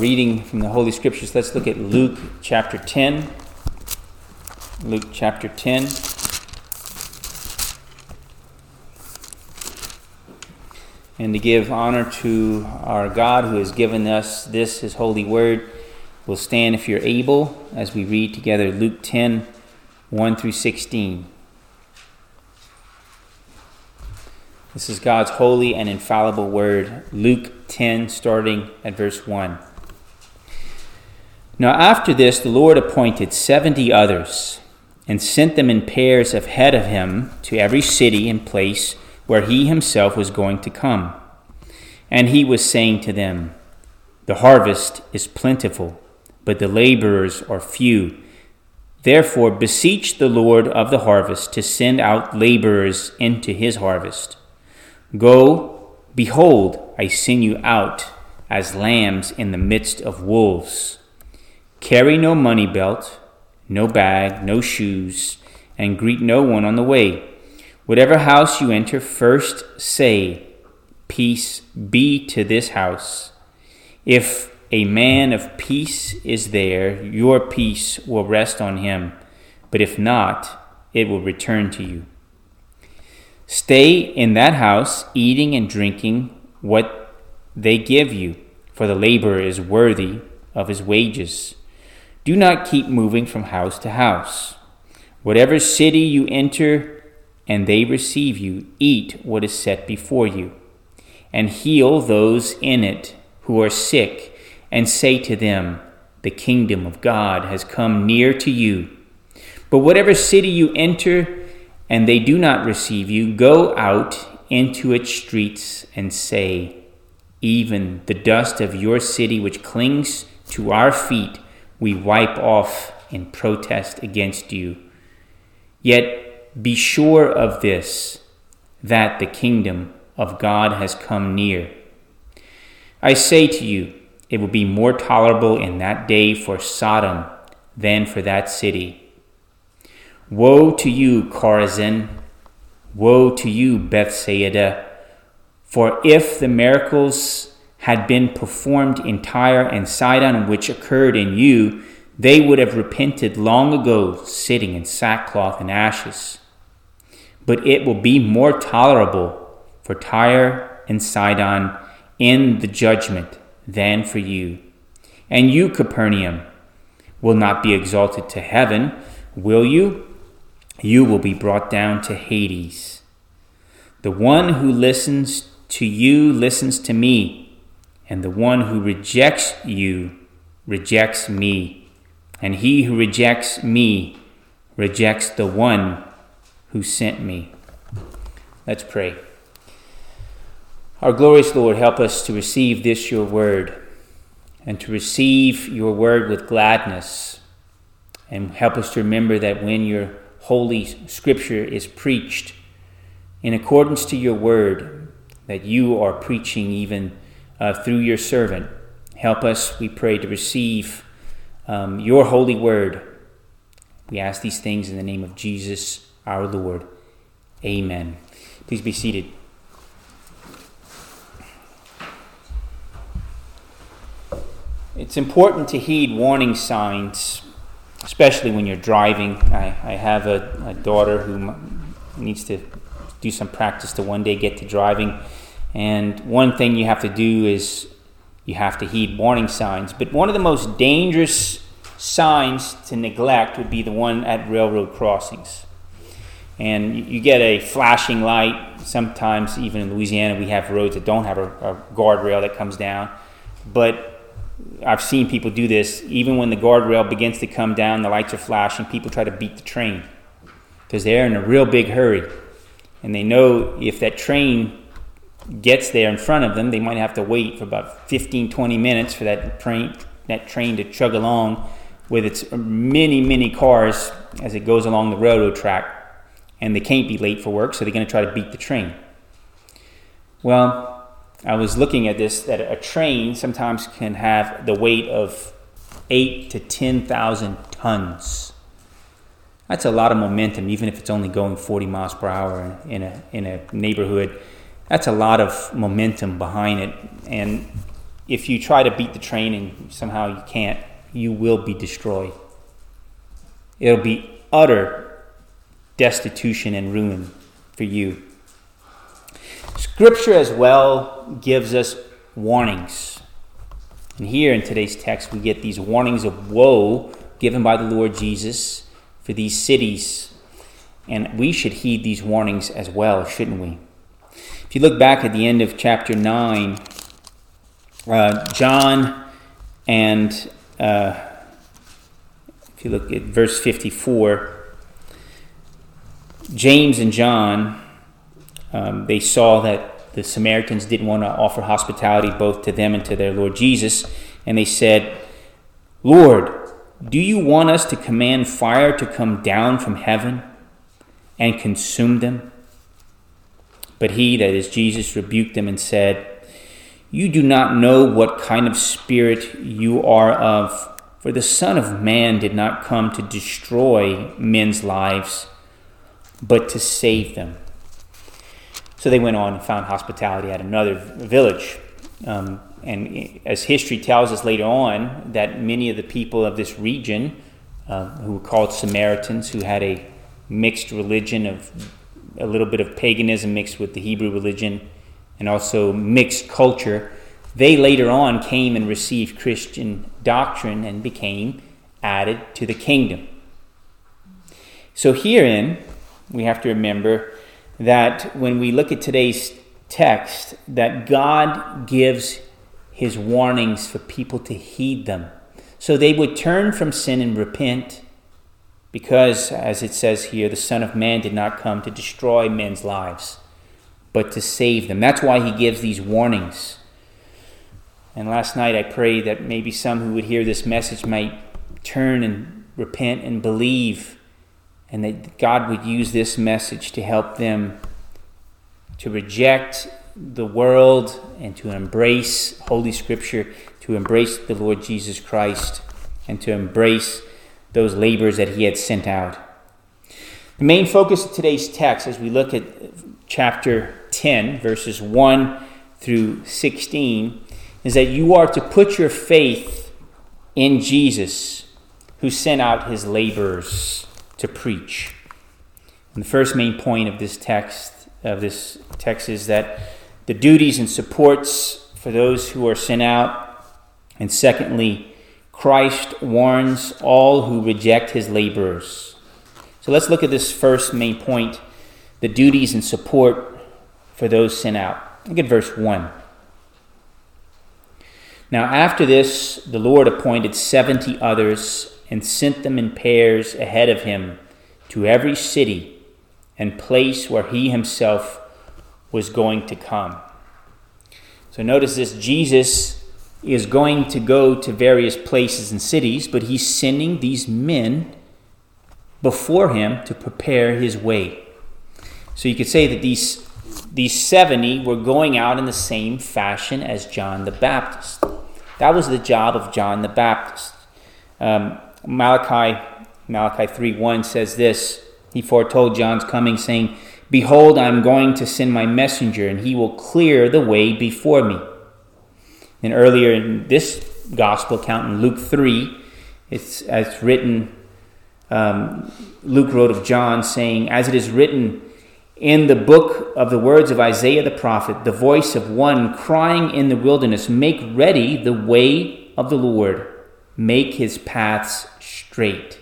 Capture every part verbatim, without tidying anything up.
reading from the Holy Scriptures, let's look at Luke chapter ten. Luke chapter ten. And to give honor to our God who has given us this, His holy word, we'll stand if you're able as we read together Luke ten, one through sixteen. This is God's holy and infallible word, Luke ten, starting at verse one. Now after this, the Lord appointed seventy others and sent them in pairs ahead of him to every city and place where he himself was going to come. And he was saying to them, "The harvest is plentiful, but the laborers are few. Therefore beseech the Lord of the harvest to send out laborers into his harvest. Go, behold, I send you out as lambs in the midst of wolves. Carry no money belt, no bag, no shoes, and greet no one on the way. Whatever house you enter, first say, 'Peace be to this house.' If a man of peace is there, your peace will rest on him, but if not, it will return to you. Stay in that house, eating and drinking what they give you, for the laborer is worthy of his wages. Do not keep moving from house to house. Whatever city you enter and they receive you, eat what is set before you, and heal those in it who are sick, and say to them, 'The kingdom of God has come near to you.' But whatever city you enter and they do not receive you, go out into its streets and say, 'Even the dust of your city which clings to our feet we wipe off in protest against you.' Yet be sure of this, that the kingdom of God has come near. I say to you, it will be more tolerable in that day for Sodom than for that city. Woe to you, Chorazin! Woe to you, Bethsaida! For if the miracles had been performed in Tyre and Sidon, which occurred in you, they would have repented long ago, sitting in sackcloth and ashes. But it will be more tolerable for Tyre and Sidon in the judgment than for you. And you, Capernaum, will not be exalted to heaven, will you? You will be brought down to Hades. The one who listens to you listens to me, and the one who rejects you rejects me, and he who rejects me rejects the one who sent me." Let's pray. Our glorious Lord, help us to receive this, your word, and to receive your word with gladness, and help us to remember that when your holy scripture is preached in accordance to your word, that you are preaching even uh, through your servant. Help us, we pray, to receive um, your holy word. We ask these things in the name of Jesus, our Lord. Amen. Please be seated. It's important to heed warning signs, especially when you're driving. I, I have a, a daughter who needs to do some practice to one day get to driving. And one thing you have to do is you have to heed warning signs. But one of the most dangerous signs to neglect would be the one at railroad crossings. And you, you get a flashing light. Sometimes, even in Louisiana, we have roads that don't have a, a guardrail that comes down. But I've seen people do this. Even when the guardrail begins to come down, the lights are flashing, people try to beat the train because they're in a real big hurry. And they know if that train gets there in front of them, they might have to wait for about fifteen, twenty minutes for that train, that train to chug along with its many, many cars as it goes along the railroad track. And they can't be late for work, so they're going to try to beat the train. Well, I was looking at this, that a train sometimes can have the weight of eight to ten thousand tons. That's a lot of momentum, even if it's only going forty miles per hour in a in a neighborhood. That's a lot of momentum behind it. And if you try to beat the train and somehow you can't, you will be destroyed. It'll be utter destitution and ruin for you. Scripture as well gives us warnings. And here in today's text, we get these warnings of woe given by the Lord Jesus for these cities. And we should heed these warnings as well, shouldn't we? If you look back at the end of chapter nine, uh, John and... Uh, if you look at verse fifty-four, James and John, um, they saw that the Samaritans didn't want to offer hospitality both to them and to their Lord Jesus, and they said, "Lord, do you want us to command fire to come down from heaven and consume them?" But he, that is Jesus, rebuked them and said, "You do not know what kind of spirit you are of, for the Son of Man did not come to destroy men's lives, but to save them." So they went on and found hospitality at another village. Um, and as history tells us later on, that many of the people of this region, uh, who were called Samaritans, who had a mixed religion of a little bit of paganism mixed with the Hebrew religion, and also mixed culture, they later on came and received Christian doctrine and became added to the kingdom. So herein, we have to remember that when we look at today's text, that God gives his warnings for people to heed them, so they would turn from sin and repent, because, as it says here, the Son of Man did not come to destroy men's lives, but to save them. That's why he gives these warnings. And last night I prayed that maybe some who would hear this message might turn and repent and believe, and that God would use this message to help them to reject the world and to embrace Holy Scripture, to embrace the Lord Jesus Christ, and to embrace those laborers that he had sent out. The main focus of today's text, as we look at chapter ten, verses one through sixteen, is that you are to put your faith in Jesus, who sent out his laborers to preach. And the first main point of this text of this text is that the duties and supports for those who are sent out. And secondly, Christ warns all who reject his laborers. So let's look at this first main point, the duties and support for those sent out. Look at verse one. "Now after this, the Lord appointed seventy others and sent them in pairs ahead of him to every city and place where he himself was going to come." So notice this, Jesus is going to go to various places and cities, but he's sending these men before him to prepare his way. So you could say that these, these seventy were going out in the same fashion as John the Baptist. That was the job of John the Baptist. Um, Malachi, Malachi three one says this. He foretold John's coming, saying, "Behold, I am going to send my messenger, and he will clear the way before me." And earlier in this gospel account, in Luke three, it's, it's written, um, Luke wrote of John, saying, "As it is written in the book of the words of Isaiah the prophet, the voice of one crying in the wilderness, make ready the way of the Lord, make his paths straight."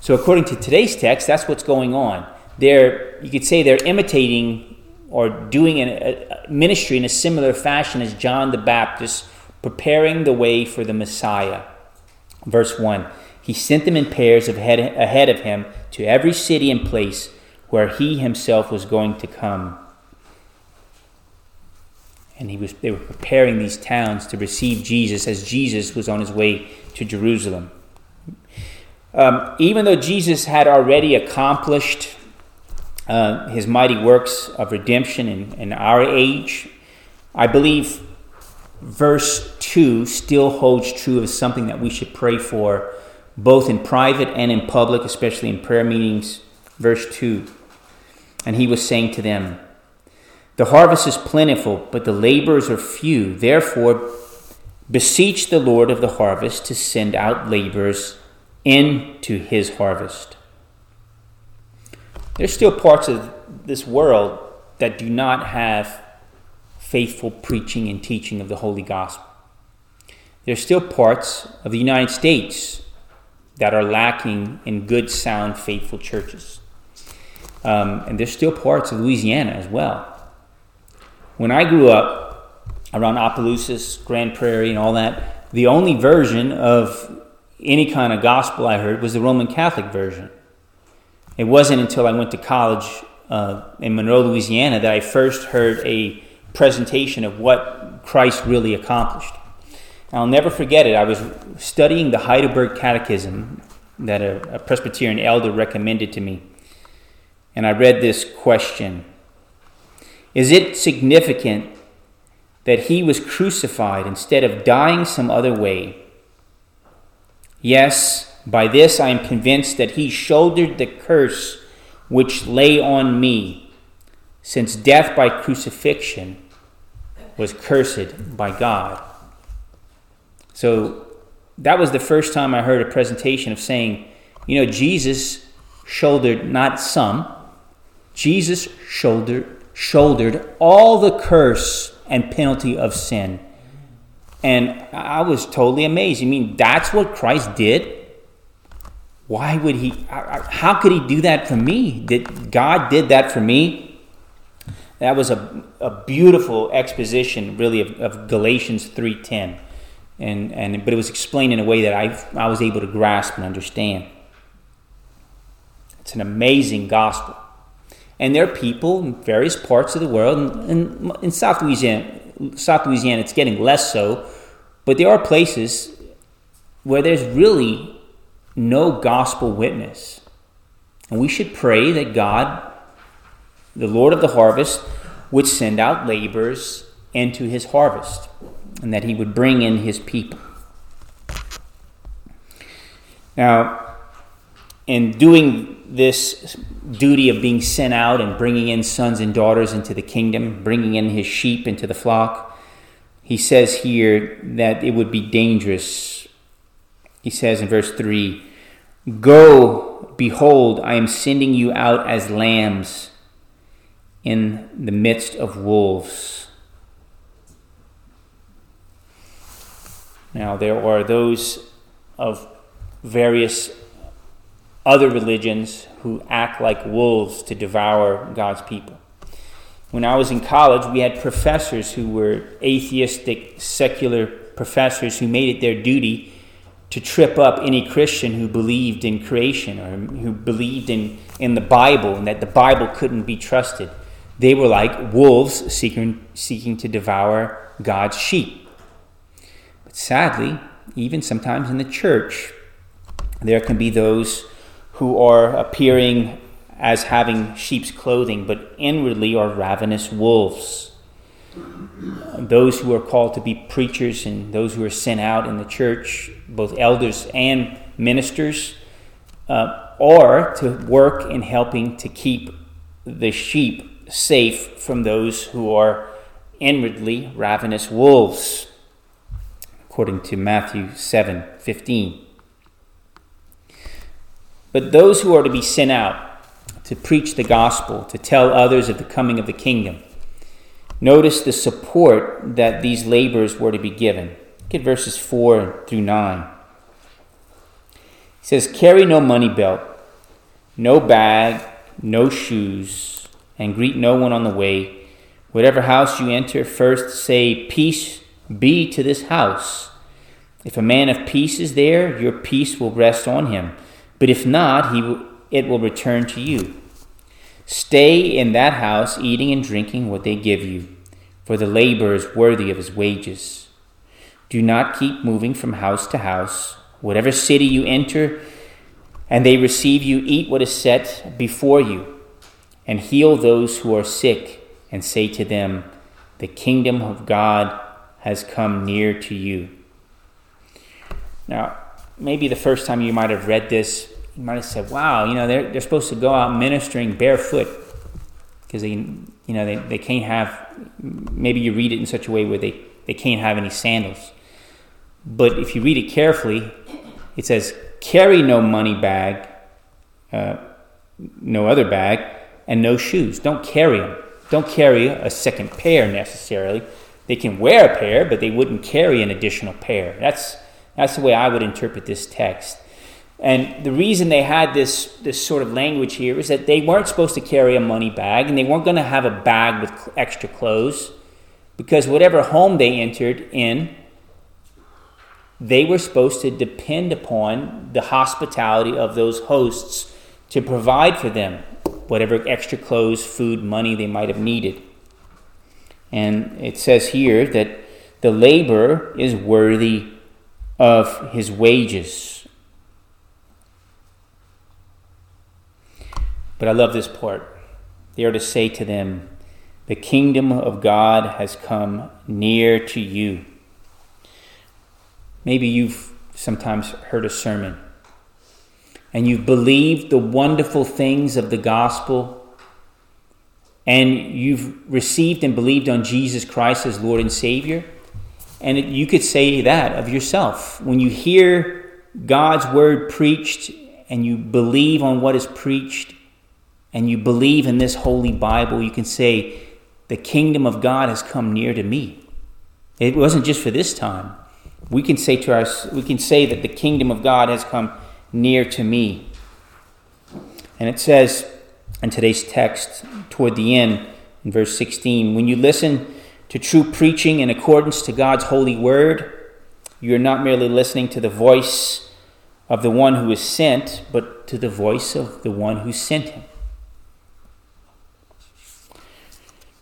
So according to today's text, that's what's going on. They're, you could say they're imitating or doing a ministry in a similar fashion as John the Baptist, preparing the way for the Messiah. Verse one, "He sent them in pairs ahead of him to every city and place where he himself was going to come." And he was, they were preparing these towns to receive Jesus as Jesus was on his way to Jerusalem. Um, even though Jesus had already accomplished uh, his mighty works of redemption in, in our age, I believe verse two still holds true as something that we should pray for, both in private and in public, especially in prayer meetings. Verse two. "And he was saying to them, The harvest is plentiful, but the laborers are few. Therefore, beseech the Lord of the harvest to send out laborers into his harvest. There's still parts of this world that do not have faithful preaching and teaching of the holy gospel. There's still parts of the United States that are lacking in good, sound, faithful churches. Um, and there's still parts of Louisiana as well. When I grew up around Opelousas, Grand Prairie, and all that, the only version of any kind of gospel I heard was the Roman Catholic version. It wasn't until I went to college uh, in Monroe, Louisiana, that I first heard a presentation of what Christ really accomplished. And I'll never forget it. I was studying the Heidelberg Catechism that a, a Presbyterian elder recommended to me, and I read this question. Is it significant that he was crucified instead of dying some other way? Yes, by this I am convinced that he shouldered the curse which lay on me, since death by crucifixion was cursed by God. So that was the first time I heard a presentation of saying, you know, Jesus shouldered not some, Jesus shouldered shouldered all the curse and penalty of sin. And I was totally amazed. I mean, that's what Christ did? Why would he, how could he do that for me? Did God did that for me? That was a, a beautiful exposition, really, of, of Galatians three ten. And, and, but it was explained in a way that I, I was able to grasp and understand. It's an amazing gospel. And there are people in various parts of the world, and in, in South Louisiana, South Louisiana, it's getting less so, but there are places where there's really no gospel witness. And we should pray that God, the Lord of the harvest, would send out laborers into his harvest, and that he would bring in his people. Now, in doing this duty of being sent out and bringing in sons and daughters into the kingdom, bringing in his sheep into the flock, he says here that it would be dangerous. He says in verse three, "Go, behold, I am sending you out as lambs in the midst of wolves." Now, there are those of various other religions who act like wolves to devour God's people. When I was in college, we had professors who were atheistic, secular professors who made it their duty to trip up any Christian who believed in creation or who believed in, in the Bible and that the Bible couldn't be trusted. They were like wolves seeking, seeking to devour God's sheep. But sadly, even sometimes in the church, there can be those who are appearing as having sheep's clothing, but inwardly are ravenous wolves. Those who are called to be preachers and those who are sent out in the church, both elders and ministers, uh, are to work in helping to keep the sheep safe from those who are inwardly ravenous wolves, according to Matthew seven fifteen. But those who are to be sent out to preach the gospel, to tell others of the coming of the kingdom, notice the support that these laborers were to be given. Look at verses four through nine. It says, "Carry no money belt, no bag, no shoes, and greet no one on the way. Whatever house you enter, first say, 'Peace be to this house.' If a man of peace is there, your peace will rest on him. But if not, he w- it will return to you. Stay in that house, eating and drinking what they give you, for the laborer is worthy of his wages. Do not keep moving from house to house. Whatever city you enter and they receive you, eat what is set before you, and heal those who are sick, and say to them, 'The kingdom of God has come near to you.'" Now, maybe the first time you might have read this, you might have said, wow, you know, they're, they're supposed to go out ministering barefoot. because they, you know, they, they can't have, maybe you read it in such a way where they, they can't have any sandals. But if you read it carefully, it says, carry no money bag, uh, no other bag, and no shoes. Don't carry them. Don't carry a second pair necessarily. They can wear a pair, but they wouldn't carry an additional pair. That's that's the way I would interpret this text. And the reason they had this, this sort of language here is that they weren't supposed to carry a money bag, and they weren't going to have a bag with extra clothes, because whatever home they entered in, they were supposed to depend upon the hospitality of those hosts to provide for them whatever extra clothes, food, money they might have needed. And it says here that the laborer is worthy of his wages. But I love this part. They are to say to them, the kingdom of God has come near to you. Maybe you've sometimes heard a sermon and you've believed the wonderful things of the gospel, and you've received and believed on Jesus Christ as Lord and Savior. And you could say that of yourself. When you hear God's word preached and you believe on what is preached, and you believe in this holy Bible, you can say, the kingdom of God has come near to me. It wasn't just for this time. We can say to our, we can say that the kingdom of God has come near to me. And it says in today's text, toward the end, in verse sixteen, when you listen to true preaching in accordance to God's holy word, you are not merely listening to the voice of the one who is sent, but to the voice of the one who sent him.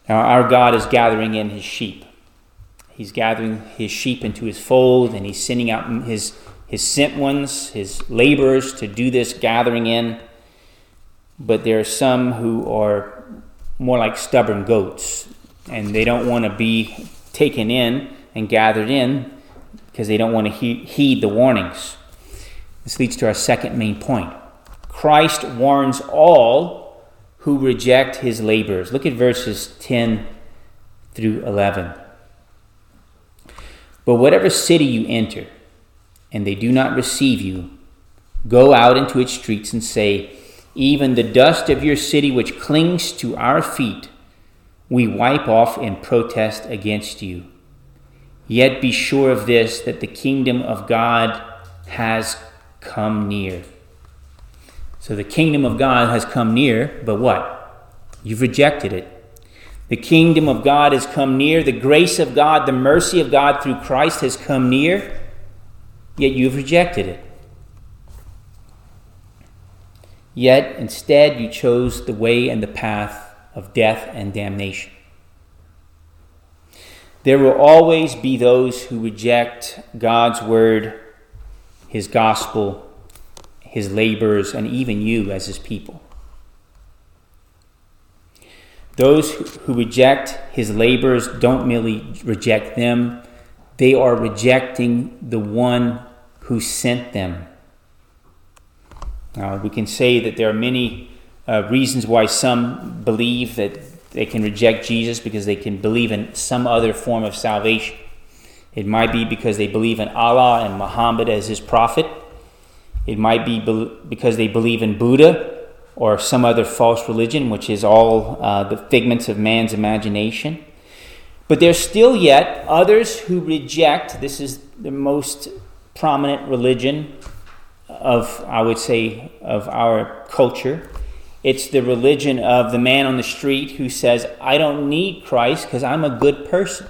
Now, our God is gathering in his sheep. He's gathering his sheep into his fold, and he's sending out his, his sent ones, his laborers, to do this gathering in. But there are some who are more like stubborn goats, and they don't want to be taken in and gathered in because they don't want to he- heed the warnings. This leads to our second main point. Christ warns all who reject his laborers. Look at verses ten through eleven. But whatever city you enter, and they do not receive you, go out into its streets and say, even the dust of your city which clings to our feet, we wipe off in protest against you. Yet be sure of this, that the kingdom of God has come near. So the kingdom of God has come near, but what? You've rejected it. The kingdom of God has come near. The grace of God, the mercy of God through Christ has come near, yet you've rejected it. Yet instead you chose the way and the path of death and damnation. There will always be those who reject God's word, his gospel, his laborers, and even you as his people. Those who reject his laborers don't merely reject them. They are rejecting the one who sent them. Now, we can say that there are many uh, reasons why some believe that they can reject Jesus, because they can believe in some other form of salvation. It might be because they believe in Allah and Muhammad as his prophet. It might be because they believe in Buddha or some other false religion, which is all uh, the figments of man's imagination. But there's still yet others who reject, this is the most prominent religion of, I would say, of our culture. It's the religion of the man on the street who says, I don't need Christ because I'm a good person.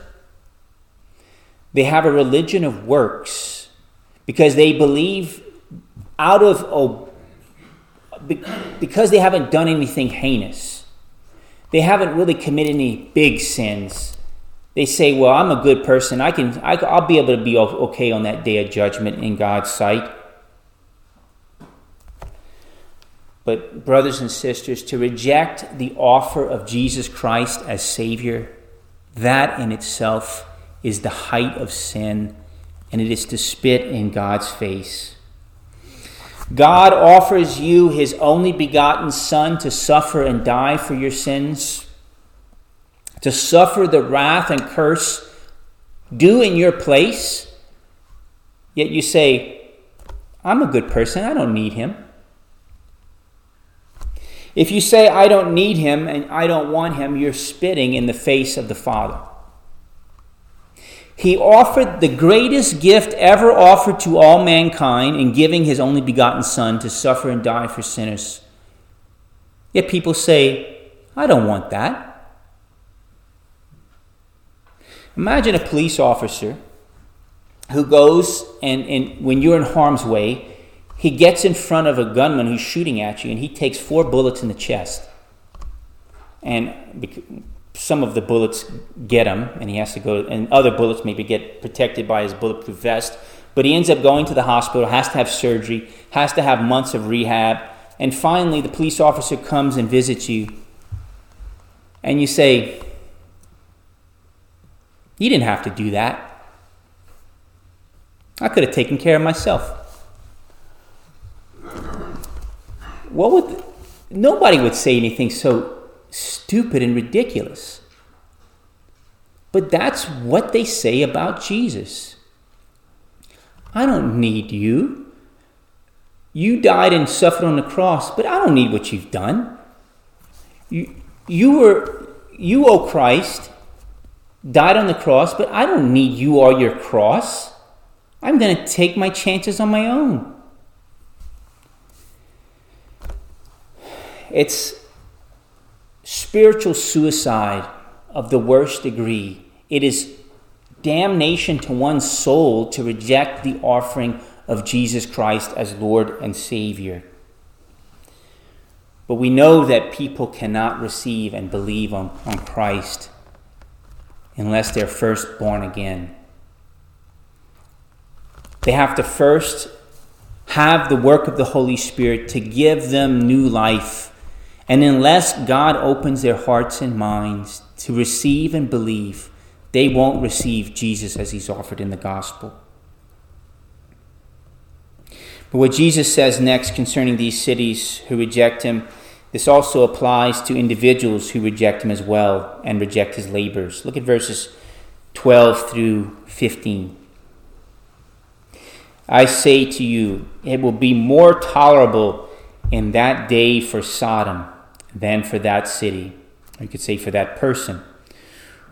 They have a religion of works because they believe out of oh, because they haven't done anything heinous, they haven't really committed any big sins. They say, "Well, I'm a good person. I can. I, I'll be able to be okay on that day of judgment in God's sight." But brothers and sisters, to reject the offer of Jesus Christ as Savior, that in itself is the height of sin, and it is to spit in God's face. God offers you his only begotten Son to suffer and die for your sins. to suffer the wrath and curse due in your place, yet you say, I'm a good person, I don't need him. If you say, I don't need him and I don't want him, you're spitting in the face of the Father. He offered the greatest gift ever offered to all mankind in giving his only begotten Son to suffer and die for sinners. Yet people say, I don't want that. Imagine a police officer who goes and, and when you're in harm's way, he gets in front of a gunman who's shooting at you and he takes four bullets in the chest. And some of the bullets get him, and he has to go, and other bullets maybe get protected by his bulletproof vest, but he ends up going to the hospital, has to have surgery, has to have months of rehab, and finally the police officer comes and visits you, and you say, you didn't have to do that. I could have taken care of myself. What would, the, nobody would say anything so stupid and ridiculous. But that's what they say about Jesus. I don't need you. You died and suffered on the cross, but I don't need what you've done. You, you were, you, O Christ, died on the cross, but I don't need you or your cross. I'm going to take my chances on my own. It's spiritual suicide of the worst degree. It is damnation to one's soul to reject the offering of Jesus Christ as Lord and Savior. But we know that people cannot receive and believe on, on Christ unless they're first born again. They have to first have the work of the Holy Spirit to give them new life. And unless God opens their hearts and minds to receive and believe, they won't receive Jesus as he's offered in the gospel. But what Jesus says next concerning these cities who reject him, this also applies to individuals who reject him as well and reject his labors. Look at verses twelve through fifteen. I say to you, it will be more tolerable in that day for Sodom than for that city, or you could say for that person.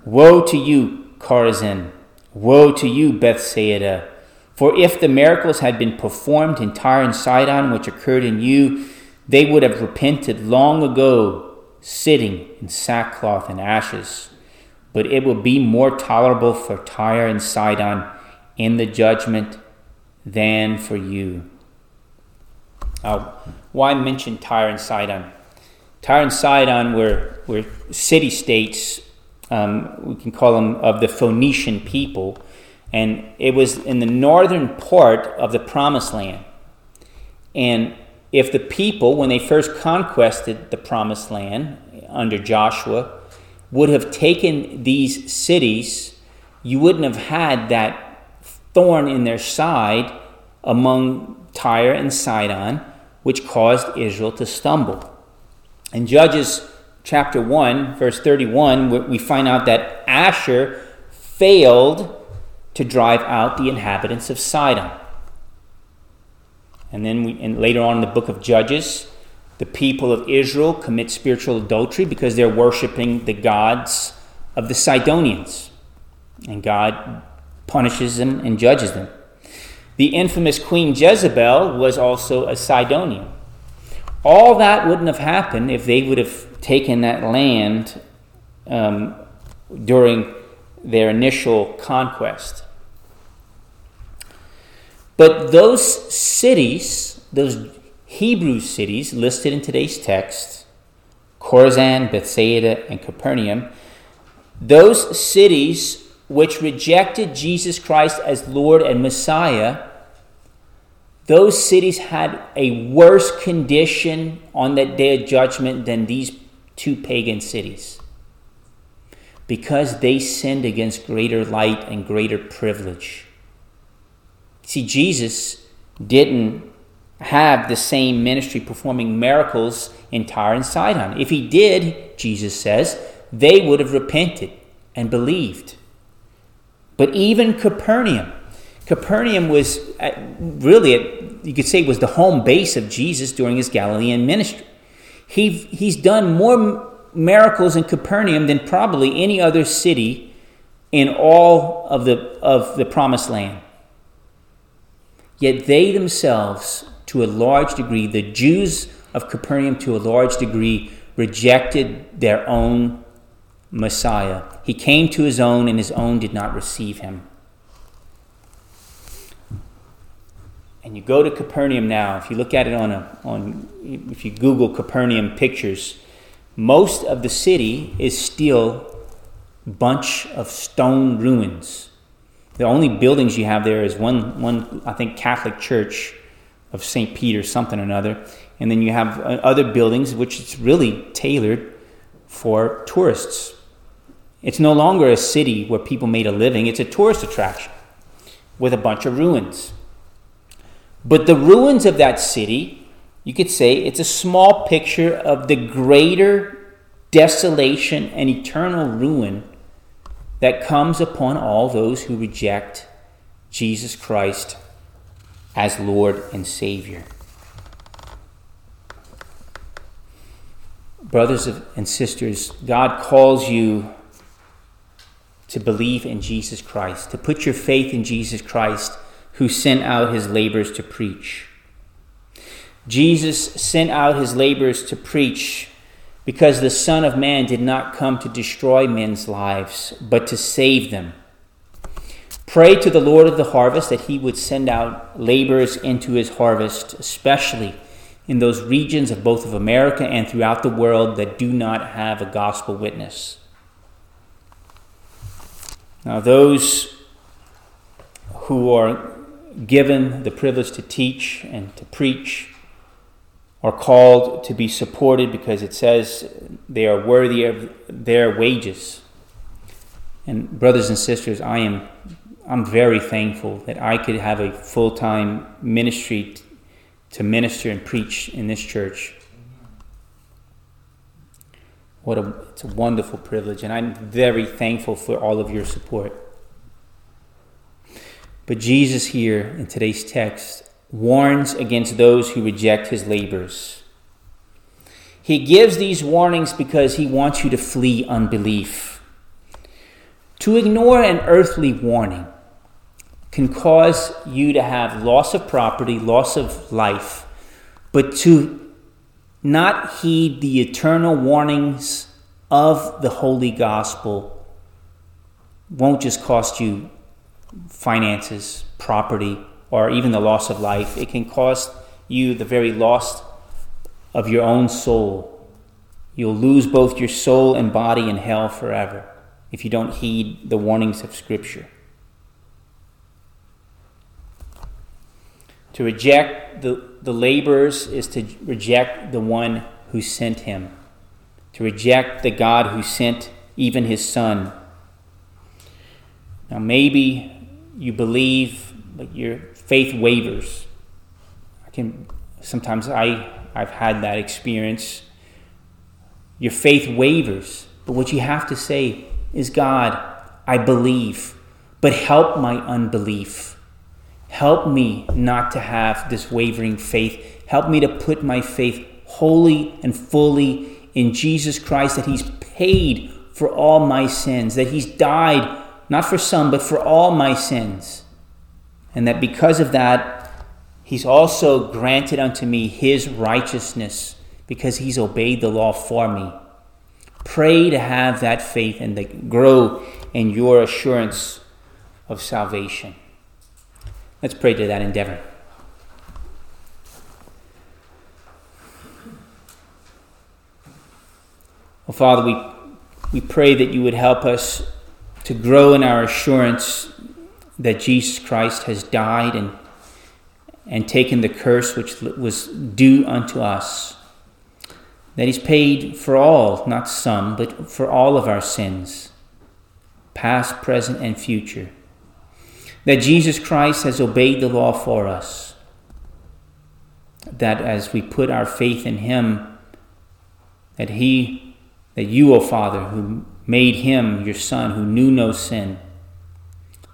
Woe to you, Chorazin! Woe to you, Bethsaida! For if the miracles had been performed in Tyre and Sidon, which occurred in you, they would have repented long ago, sitting in sackcloth and ashes. But it will be more tolerable for Tyre and Sidon in the judgment than for you. Uh, why mention Tyre and Sidon? Tyre and Sidon were, were city-states, um, we can call them, of the Phoenician people, and it was in the northern part of the Promised Land. And if the people, when they first conquested the Promised Land under Joshua, would have taken these cities, you wouldn't have had that thorn in their side among Tyre and Sidon, which caused Israel to stumble. In Judges chapter one, verse thirty-one, we find out that Asher failed to drive out the inhabitants of Sidon. And then we, and later on in the book of Judges, the people of Israel commit spiritual adultery because they're worshiping the gods of the Sidonians. And God punishes them and judges them. The infamous Queen Jezebel was also a Sidonian. All that wouldn't have happened if they would have taken that land um, during their initial conquest. But those cities, those Hebrew cities listed in today's text, Chorazin, Bethsaida, and Capernaum, those cities which rejected Jesus Christ as Lord and Messiah, those cities had a worse condition on that day of judgment than these two pagan cities, because they sinned against greater light and greater privilege. See, Jesus didn't have the same ministry performing miracles in Tyre and Sidon. If he did, Jesus says, they would have repented and believed. But even Capernaum, Capernaum was really, you could say, was the home base of Jesus during his Galilean ministry. He, he's done more miracles in Capernaum than probably any other city in all of the of the Promised Land. Yet they themselves, to a large degree, the Jews of Capernaum to a large degree, rejected their own Messiah. He came to his own, and his own did not receive him. And you go to Capernaum now. If you look at it on a on if you Google Capernaum pictures, most of the city is still a bunch of stone ruins. The only buildings you have there is one one I think Catholic church of Saint Peter something or another, and then you have other buildings which it's really tailored for tourists. It's no longer a city where people made a living. It's a tourist attraction with a bunch of ruins. But the ruins of that city, you could say it's a small picture of the greater desolation and eternal ruin that comes upon all those who reject Jesus Christ as Lord and Savior. Brothers and sisters, God calls you to believe in Jesus Christ, to put your faith in Jesus Christ, who sent out his labors to preach. Jesus sent out his labors to preach because the Son of Man did not come to destroy men's lives, but to save them. Pray to the Lord of the harvest that he would send out laborers into his harvest, especially in those regions of both of America and throughout the world that do not have a gospel witness. Now, those who are given the privilege to teach and to preach are called to be supported because it says they are worthy of their wages. And brothers and sisters, I am I'm very thankful that I could have a full-time ministry t- to minister and preach in this church. What a it's a wonderful privilege, and I'm very thankful for all of your support. But Jesus here in today's text warns against those who reject his labors. He gives these warnings because he wants you to flee unbelief. To ignore an earthly warning can cause you to have loss of property, loss of life, but to not heed the eternal warnings of the holy gospel won't just cost you finances, property, or even the loss of life. It can cost you the very loss of your own soul. You'll lose both your soul and body in hell forever if you don't heed the warnings of Scripture. To reject the, the laborers is to reject the one who sent him, to reject the God who sent even his Son. Now, maybe you believe, but your faith wavers. I can sometimes I I've had that experience. Your faith wavers, but what you have to say is, God, I believe, but help my unbelief. Help me not to have this wavering faith. Help me to put my faith wholly and fully in Jesus Christ, that he's paid for all my sins, that he's died not for some, but for all my sins. And that because of that, he's also granted unto me his righteousness because he's obeyed the law for me. Pray to have that faith and to grow in your assurance of salvation. Let's pray to that endeavor. Oh, Father, we, we pray that you would help us to grow in our assurance that Jesus Christ has died and and taken the curse which was due unto us, that he's paid for all, not some, but for all of our sins, past, present, and future, that Jesus Christ has obeyed the law for us, that as we put our faith in him, that he that you, O Father, who made him your Son, who knew no sin,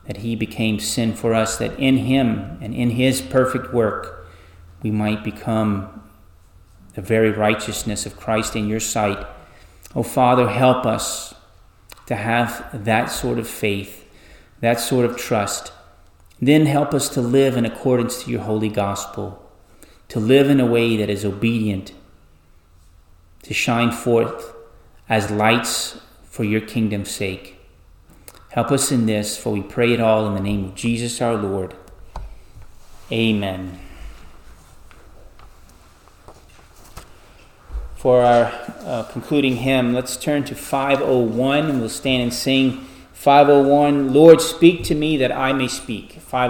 that he became sin for us, that in him and in his perfect work we might become the very righteousness of Christ in your sight. O Father, help us to have that sort of faith, that sort of trust. Then help us to live in accordance to your holy gospel, to live in a way that is obedient, to shine forth as lights for your kingdom's sake. Help us in this, for we pray it all in the name of Jesus our Lord. Amen. For our uh, concluding hymn, let's turn to five oh one, and we'll stand and sing five oh one, Lord, speak to me that I may speak.